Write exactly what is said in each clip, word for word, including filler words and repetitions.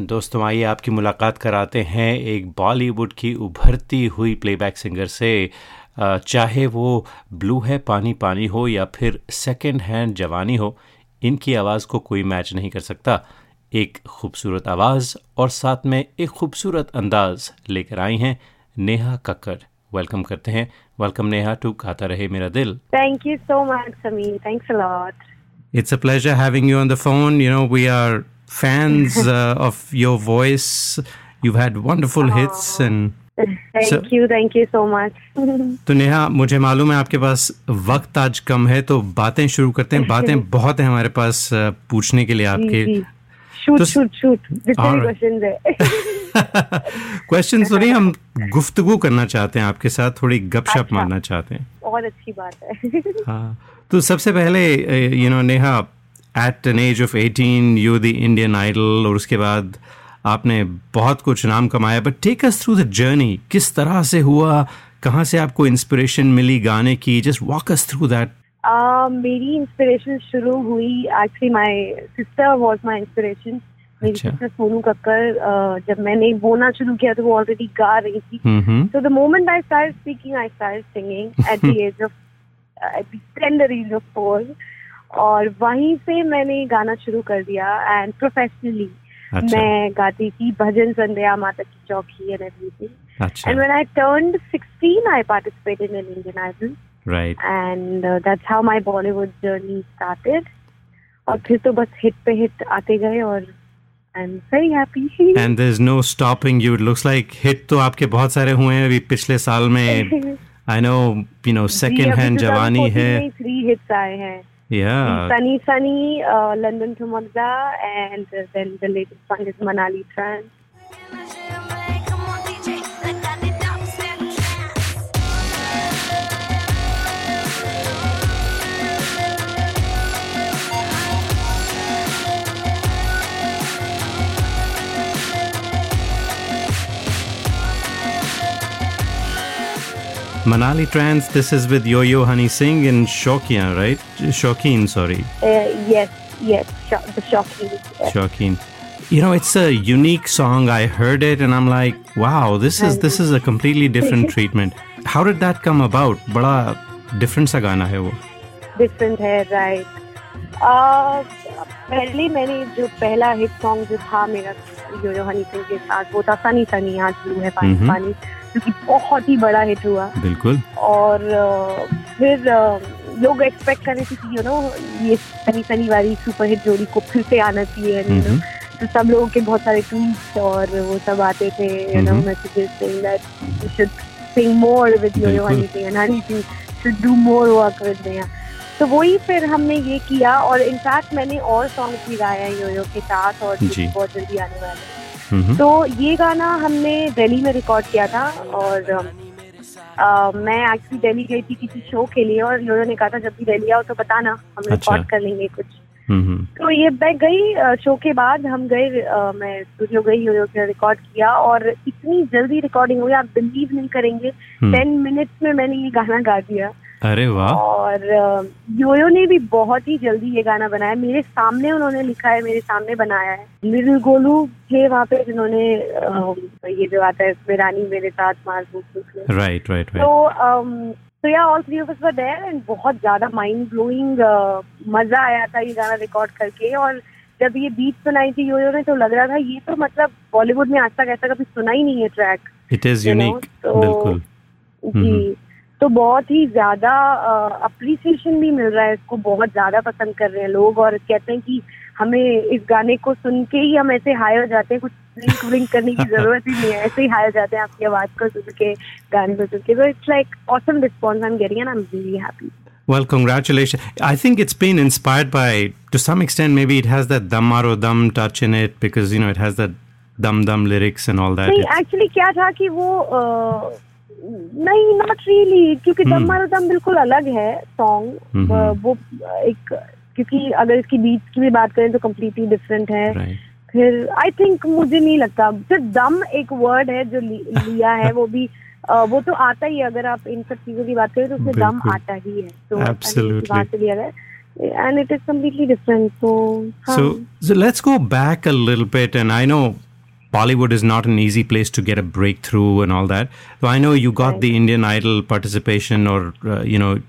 दोस्तों आइए आपकी मुलाकात कराते हैं एक बॉलीवुड की उभरती हुई प्लेबैक सिंगर से, चाहे वो ब्लू है, पानी पानी हो या फिर सेकंड हैंड जवानी हो, इनकी आवाज़ को कोई मैच नहीं कर सकता। एक खूबसूरत आवाज़ और साथ में एक खूबसूरत अंदाज लेकर आई हैं नेहा कक्कड़। वेलकम करते हैं, वेलकम नेहा टू खाता रहे मेरा दिल। Thank you so much Sameer, thanks a lot. It's a pleasure having you on the phone. You know, we are fans uh, of your voice. You've had wonderful Aww. hits and... Thank so, you, thank you so much. तो नेहा, मुझे मालूम है आपके पास वक्त आज कम है, तो बातें शुरू करते हैं। बातें बहुत हैं हमारे पास पूछने के लिए आपके। शूट शूट शूट, जितने क्वेश्चंस हैं। क्वेश्चंस तो नहीं, हम गुफ्तगू करना चाहते हैं आपके साथ, थोड़ी गपशप मारना चाहते हैं। बहुत अच्छी बात है। हाँ, तो सबसे पहले you know Neha, at an age of eighteen you the Indian Idol और उसके बाद आपने बहुत कुछ नाम कमाया, but take us through the journey. किस तरह से हुआ, कहाँ से आपको इंस्पिरेशन मिली गाने की? Just walk us through that. मेरी इंस्पिरेशन शुरू हुई, actually my sister was my inspiration. मेरी सिस्टर सोनू कक्कर, जब मैंने बोलना शुरू किया तो वो ऑलरेडी गा रही थी। So the moment I started speaking I started singing at the age of tender, और वहीं से मैंने गाना शुरू कर दिया एंड प्रोफेशनली मैं गाती थी भजन संध्या, माता की चौकी and everything. And when I turned sixteen I participated in Indian Idol, right, and that's how my Bollywood journey started. और फिर तो बस हिट पे हिट आते गए और I'm very happy. And there's no stopping you. It looks like hit तो आपके बहुत सारे हुए हैं अभी पिछले साल में। I know, you know, second hand Jawani hai. Three hits aaye hain. Yeah. Sunny Sunny, uh, London Thumakda, and uh, then the latest one is Manali Trance. Manali Trance, this is with Yo Yo Honey Singh and Shaukeen, right? Shaukeen, sorry. Uh, yes, yes, Sha- the Shaukeen. Yes. Shaukeen. You know, it's a unique song. I heard it and I'm like, wow, this is this is a completely different treatment. How did that come about? Bada different sa gana hai wo. Different hai, right. Uh, पहले मैंने जो पहला hit song जो था मेरा Yo Yo Honey Singh के साथ वो था Sunny Sunny, आज Blue है पानी पानी, क्योंकि बहुत ही बड़ा हिट हुआ। बिल्कुल। और फिर लोग एक्सपेक्ट कर रहे थे कि यू नो ये सनी सनी वाली सुपर हिट जोड़ी को फिर से आना चाहिए, यू नो। तो सब लोगों के बहुत सारे ट्वीट्स और वो सब आते थे, you know, messages saying that you should sing more with your Honey Singh and Honey Singh should do more work with Neha. तो वही फिर हमने ये किया और इनफैक्ट मैंने और सॉन्ग्स भी गाया यो यो के साथ और बहुत जल्दी आने वाले हैं। Mm-hmm. तो ये गाना हमने दिल्ली में रिकॉर्ड किया था और आ, मैं एक्चुअली दिल्ली गई थी किसी शो के लिए और योयो ने कहा था जब भी दिल्ली आओ तो बताना, हम रिकॉर्ड कर लेंगे कुछ। mm-hmm. तो ये मैं गई, शो के बाद हम गए, आ, मैं स्टूडियो गई, योयो ने रिकॉर्ड किया और इतनी जल्दी रिकॉर्डिंग हुई, आप बिलीव नहीं करेंगे। Ten mm. मिनट्स में मैंने ये गाना गा दिया। अरे वाह। और योयो ने भी बहुत ही जल्दी ये गाना बनाया, मेरे सामने उन्होंने लिखा है, मेरे सामने बनाया है। लिटिल गोलू थे वहाँ पे जिन्होंने ये जो आता है इसमें रानी मेरे साथ मार बूट, राइट राइट। तो तो yeah all three of us were there and बहुत ज्यादा माइंड ब्लोइंग मजा आया था ये गाना रिकॉर्ड करके। और जब ये बीट सुनाई थी योयो ने तो लग रहा था ये तो मतलब बॉलीवुड में आज तक ऐसा कभी सुना ही नहीं है ट्रैक। इट इज यूनिक, बिल्कुल जी। तो बहुत ही ज्यादा अप्रिसिएशन भी मिल रहा है इसको, बहुत ज्यादा पसंद कर रहे हैं लोग और कहते हैं कि हमें इस गाने को सुन के ही हम ऐसे हाई हो जाते हैं, कुछ लिंक विंक करने की जरूरत ही नहीं है, ऐसे ही हाई हो जाते हैं आपकी आवाज को सुन के, गाने को सुन के। तो it's like awesome response I am getting and I am really happy. Well, congratulations. I think it's been inspired by, to some extent, maybe it has that dam maro dam touch in it because, you know, it has that dam dam lyrics and all that. नहीं, actually क्या था कि वो uh, नहीं, not really, क्योंकि दम मारो दम बिल्कुल अलग है सॉन्ग वो एक, क्योंकि अगर इसकी बीट्स की भी बात करें तो कम्प्लीटली डिफरेंट है। फिर आई थिंक, मुझे नहीं लगता, सिर्फ दम एक वर्ड है जो लिया है, वो भी वो तो आता ही है, अगर आप इन सब चीजों की बात करें तो उसमें दम आता ही है, तो वहाँ से लिया है and it is completely different. So, so, so let's go back a little bit and I know Bollywood is not an easy place to get a breakthrough and all that. So I know you got right. the Indian Idol participation, or uh, you know,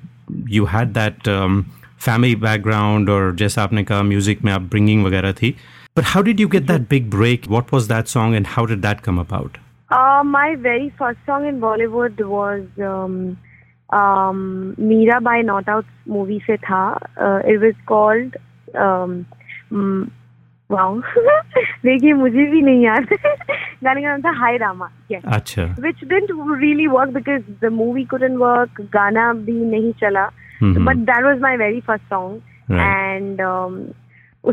you had that um, family background, or jaise aapne kaha music mein upbringing वगैरह थी. But how did you get that big break? What was that song, and how did that come about? Uh, my very first song in Bollywood was um, um, Meera by Not Out movie se tha. Uh, it was called. Um, um, Wow. देखिए मुझे भी नहीं याद गाने का नाम था हाय रामा अच्छा which didn't really work because the movie couldn't work गाना भी नहीं चला but that was my very first song and um,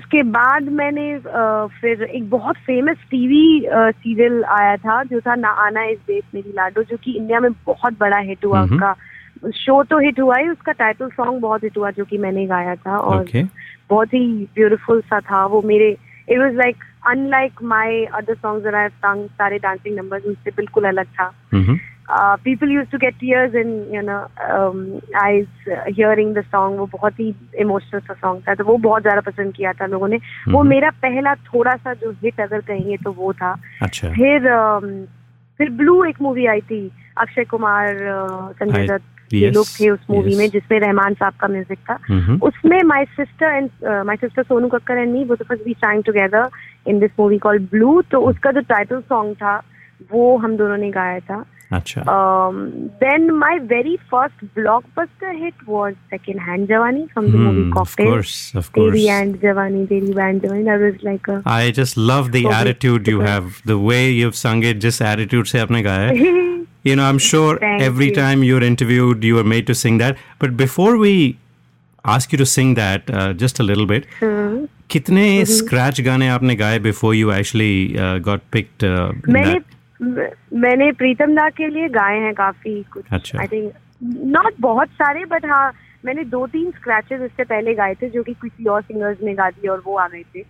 उसके बाद मैंने uh, फिर एक बहुत फेमस टीवी सीरियल uh, आया था जो था ना आना इस देश मेरी लाडो जो कि इंडिया में बहुत बड़ा हिट हुआ उसका शो तो हिट हुआ ही उसका टाइटल सॉन्ग बहुत हिट हुआ जो कि मैंने गाया था और okay. बहुत ही ब्यूटीफुल सा था वो मेरे It was like, unlike my other songs that I have sung, सारे dancing numbers उससे बिल्कुल अलग था. Mm-hmm. Uh, people used to get tears in, you know, um, eyes uh, hearing the song. वो बहुत ही emotional सा song था. तो वो बहुत ज़्यादा पसंद किया था लोगों ने. Mm-hmm. वो मेरा पहला थोड़ा सा जो hit अगर कहेंगे तो वो था. अच्छा. फिर um, फिर Blue एक movie आई थी. अक्षय कुमार, संजय दत्त ये लोग थे उस मूवी yes. में जिसमें रहमान साहब का म्यूजिक था mm-hmm. उसमें my sister and my sister Sonu Kakkar and me वो suppose we sang together in this movie called Blue तो उसका जो टाइटल सॉन्ग था वो हम दोनों ने गाया था अच्छा then my very first blockbuster hit was second hand जवानी फ्रॉम द मूवी कॉकटेल तेरी एंड जवानी तेरी बैंड जवानी that was like I just love the attitude you have the way you have sung it जिस attitude से आपने गाया है You know, I'm sure Thank every you. time you're interviewed, you are made to sing that. But before we ask you to sing that, uh, just a little bit, mm-hmm. kitne mm-hmm. scratch gaane aapne gaye before you actually uh, got picked? Uh, मैंने मैंने प्रीतम दा के लिए गाए हैं काफी कुछ. अच्छा. I think not बहुत सारे, but हाँ मैंने दो तीन स्क्रैचेस इससे पहले गाए थे जो कि किसी और सिंगर्स ने गा दिए और वो आ गए थे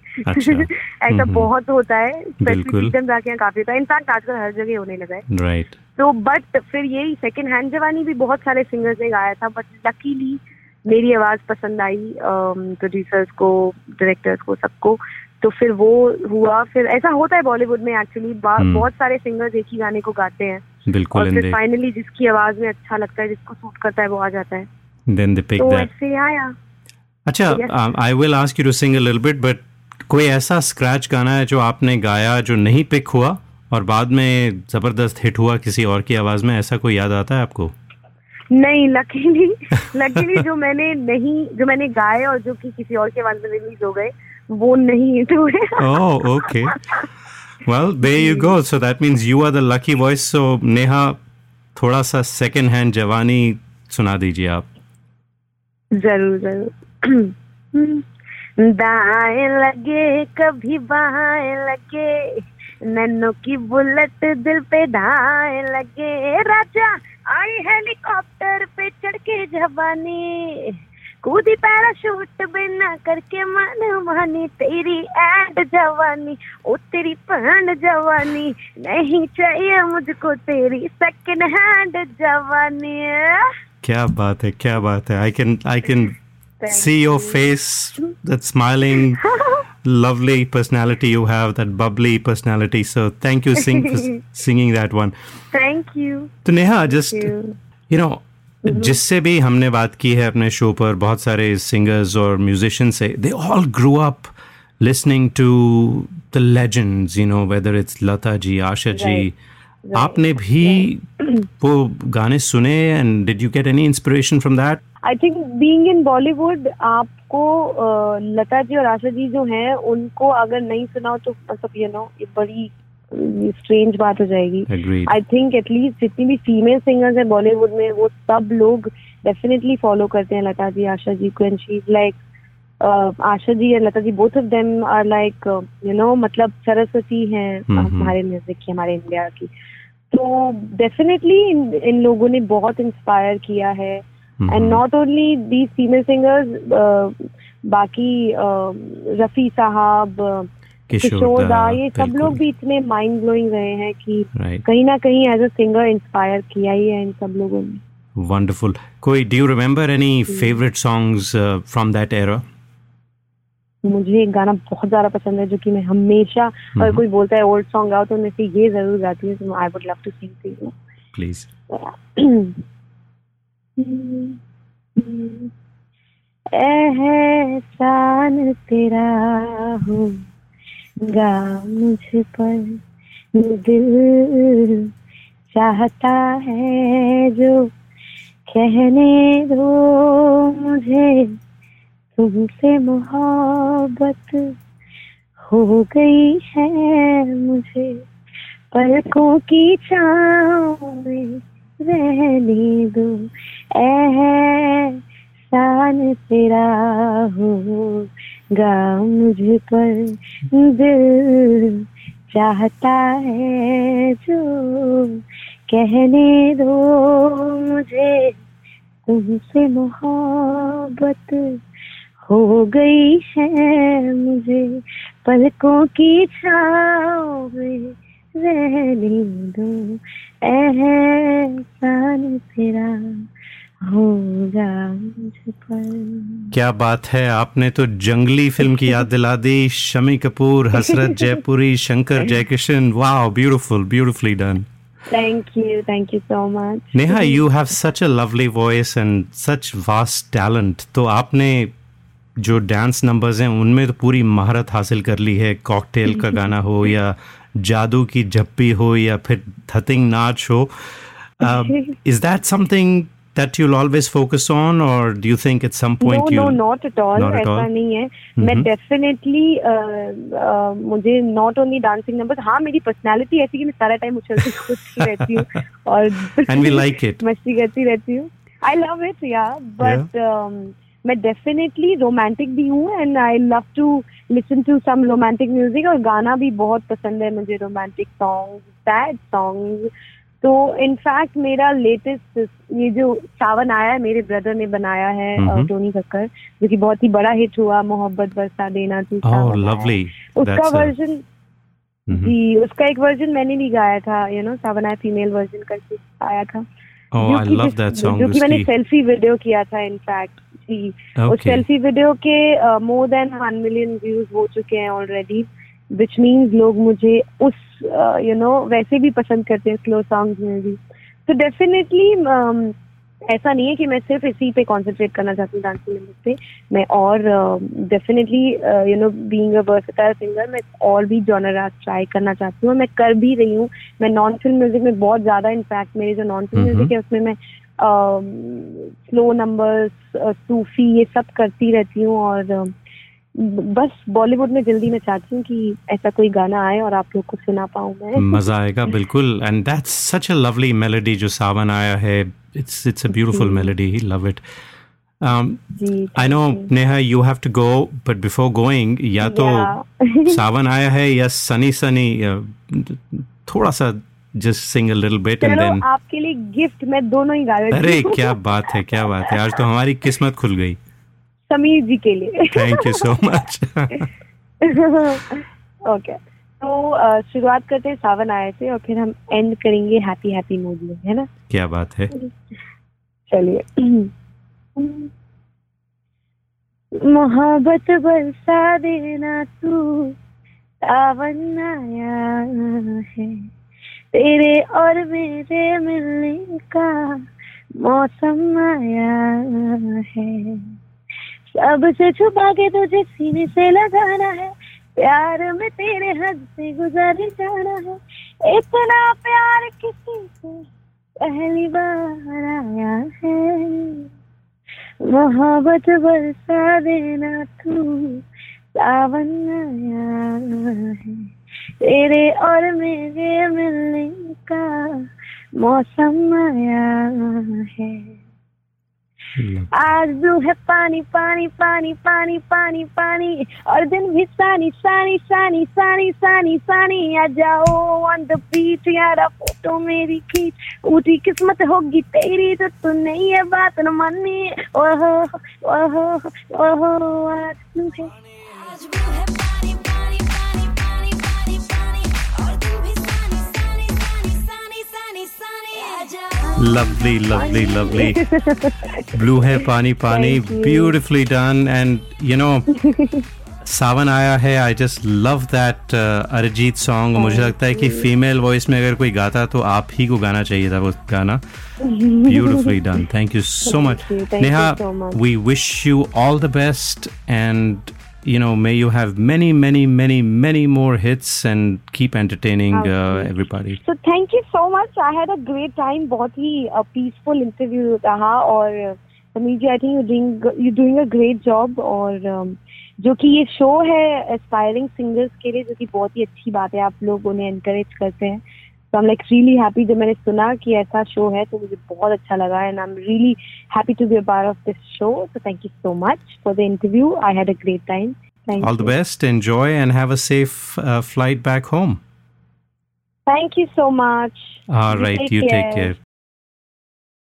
ऐसा बहुत होता है स्पेशली जाके काफी होता है इनफैक्ट आजकल हर जगह होने लगा है राइट तो बट फिर यही सेकंड हैंड जवानी भी बहुत सारे सिंगर्स ने गाया था बट लकीली मेरी आवाज पसंद आई प्रोड्यूसर्स को डायरेक्टर्स को सबको तो फिर वो हुआ फिर ऐसा होता है बॉलीवुड में एक्चुअली बहुत सारे सिंगर्स एक ही गाने को गाते हैं बिल्कुल और फिर फाइनली जिसकी आवाज में अच्छा लगता है जिसको सूट करता है वो आ जाता है Then they pick so that. So, yeah, yeah. Achha, yes. um, I will ask you to sing a little bit, but कोई ऐसा scratch गाना है जो आपने गाया जो नहीं pick हुआ और बाद में जबरदस्त hit हुआ किसी और की आवाज में ऐसा कोई याद आता है आपको? नहीं, luckily, luckily जो मैंने नहीं जो मैंने गाए और जो कि किसी और की आवाज में release हो गए वो नहीं hit हुए. Oh, okay. Well, there you go. So that means you are the lucky voice. So Neha, थोड़ा सा second hand जवानी सुना दीजिए आप. जरूर जरूर दाएं लगे कभी बाएं लगे नन्नों की बुलेट दिल पे दाएं लगे राजा आई हेलीकॉप्टर पे चढ़ के जवानी कूदी पैराशूट बिना करके मन मानी तेरी ऐड जवानी ओ तेरी पहन जवानी नहीं चाहिए मुझको तेरी सेकंड हैंड जवानी क्या बात है क्या बात है I can I can Thank see your face that smiling lovely personality you have that bubbly personality so thank you sing for singing that one Thank you तो Neha just you. you know mm-hmm. जिससे भी हमने बात की है अपने show पर बहुत सारे singers और musicians से they all grew up listening to the legends you know whether it's Lata ji Asha ji right. आपने भी वो गाने सुने and did you get any inspiration from that I think being in Bollywood आपको लता जी और आशा जी जो हैं उनको अगर नहीं सुनाओ तो मतलब यू नो ये बड़ी स्ट्रेंज बात हो जाएगी आई थिंक एटलीस्ट जितनी भी फीमेल सिंगर्स हैं बॉलीवुड में वो सब लोग डेफिनेटली फॉलो करते हैं लता जी आशा जी को and she is like Asha ji and Lata ji both of them are like you know मतलब सरस्वती हैं हमारे म्यूजिक की हमारे इंडिया की तो डेफिनेटली इन इन लोगों ने बहुत इंस्पायर किया है and not only these female singers बाकी रफी साहब किशोर दा ये सब लोग भी इतने माइंड ब्लोइंग रहे हैं कि कहीं ना कहीं एज अ सिंगर इंस्पायर किया ही है इन सब लोगों ने वंडरफुल कोई do you remember any favourite songs from that era मुझे एक गाना बहुत ज़्यादा पसंद है जो कि मैं हमेशा अगर कोई बोलता है ओल्ड सॉन्ग गाओ तो मैं से ये जरूर गाती हूँ. I would love to sing to you please. एहसान तेरा हो गा मुझ पर दिल चाहता है जो कहने दो मुझे तुमसे मोहब्बत हो गई है मुझे पलकों की छाँव में रहने दो. एहसान तेरा होगा मुझ पर दिल चाहता है जो कहने दो मुझे तुमसे मोहब्बत हो गई है मुझे पलकों की छाँव में रहने दो. एहसान तेरा होगा मुझ पर. क्या बात है, आपने तो जंगली फिल्म की याद दिला दी. Shammi Kapoor, Hasrat Jaipuri, Shankar Jaikishan. Wow, beautiful, beautifully done. Thank you. Thank you so much. Neha, you have such a lovely voice and such vast talent. तो आपने जो dance numbers हैं उनमें तो पूरी महारत हासिल कर ली है. Cocktail का गाना हो या जादू की झप्पी हो या फिर धतिंग नाच हो. Uh, is that something that you'll always focus on or do you think at some point no, you... No, no, not at all. Not at all. ऐसा नहीं है. मैं definitely, uh, uh, मुझे not only dancing numbers, हाँ मेरी personality ऐसी कि मैं सारा time उछलती कूदती रहती हूँ और and we like it. मस्ती करती रहती हूँ. I love it, yeah. But yeah. Um, मैं definitely romantic भी हूँ and I love to listen to some romantic music और गाना भी बहुत पसंद है मुझे, romantic songs, sad songs. तो इनफैक्ट मेरा लेटेस्ट ये जो सावन आया है मेरे ब्रदर ने बनाया है, टोनी कक्कर, जो कि बहुत ही बड़ा हिट हुआ, मोहब्बत बरसा देना तू सावन आया, उसका वर्जन जी, उसका एक वर्जन मैंने भी गाया था, यू नो, सावन आया फीमेल वर्जन करके आया था, जो कि मैंने सेल्फी वीडियो किया था. इनफैक्ट उस सेल्फी वीडियो के more than one million views हो चुके हैं ऑलरेडी, which means लोग मुझे उस uh, you know वैसे भी पसंद करते हैं स्लो सॉन्ग्स में भी. तो डेफिनेटली um, ऐसा नहीं है कि मैं सिर्फ इसी पे कॉन्सेंट्रेट करना चाहती हूँ डांसिंग नंबर्स पे. मैं और definitely you know being a versatile singer मैं और भी जॉनर्स ट्राई करना चाहती हूँ. मैं कर भी रही हूँ. मैं नॉन फिल्म म्यूजिक में बहुत ज़्यादा, इनफैक्ट मेरे जो नॉन फिल्म म्यूजिक है उसमें मैं स्लो नंबर्स, सूफी, ये सब करती रहती हूँ. और uh, बस बॉलीवुड में जल्दी मैं चाहती हूँ कि ऐसा कोई गाना आए और आप लोग को सुना पाऊँ मैं. मज़ा आएगा बिल्कुल. And that's such a lovely melody जो सावन आया है. It's it's a beautiful melody. Love it. I know Neha you have to go but before going या तो सावन आया है या सनी सनी थोड़ा सा just sing a little bit and then आपके लिए गिफ्ट मैं दोनों ही गा रही हूँ. अरे क्या बात है, क्या बात है, आज तो हमारी किस्मत खुल गई समीर जी के लिए. Thank you so much. Okay, तो शुरुआत करते हैं सावन आया से और फिर हम एंड करेंगे हैप्पी हैप्पी मूड में, है ना? क्या बात है, चलिए. मोहब्बत बरसा देना तू सावन आया है, तेरे और मेरे मिलने का मौसम आया है, अब से छुपा के तुझे सीने से लगाना है, प्यार में तेरे हद से गुजर जाना है, इतना प्यार किसी से पहली बार आया है, मोहब्बत बरसा देना तू सावन आया है, तेरे और मेरे मिलने का मौसम आया है, आज जो है पानी पानी पानी पानी पानी पानी और दिन भी सानी सानी सानी सानी सानी सानी, आ जाओ ऑन द बीच यारा फोटो मेरी खींच, उठी किस्मत होगी तेरी तो तू नहीं है बात न मानी, ओहो ओहो ओहो आज तू है lovely lovely lovely. Blue hai Pani Pani, beautifully done. And you know सावन आया है. I just love that Arijit song. मुझे लगता है कि फीमेल वॉइस में अगर कोई गाता तो आप ही को गाना चाहिए था वो गाना. Beautifully done. Thank you so much Neha. We wish you all the best and you know, may you have many, many, many, many more hits and keep entertaining okay. uh, everybody. So, thank you so much. I had a great time. बहुत ही a peaceful interview रहा और Sameer ji, I think you're doing you're doing a great job और um, जो कि ये show है aspiring singers के लिए जो कि बहुत ही अच्छी बात है. आप लोग उन्हें encourage करते हैं. So, I'm like really happy जब मैंने सुना कि ऐसा show है तो मुझे बहुत अच्छा लगा and I'm really happy to be a part of this show. So thank you so much for the interview. I had a great time. Thank All you. the best. Enjoy and have a safe uh, flight back home. Thank you so much. All right. You take care.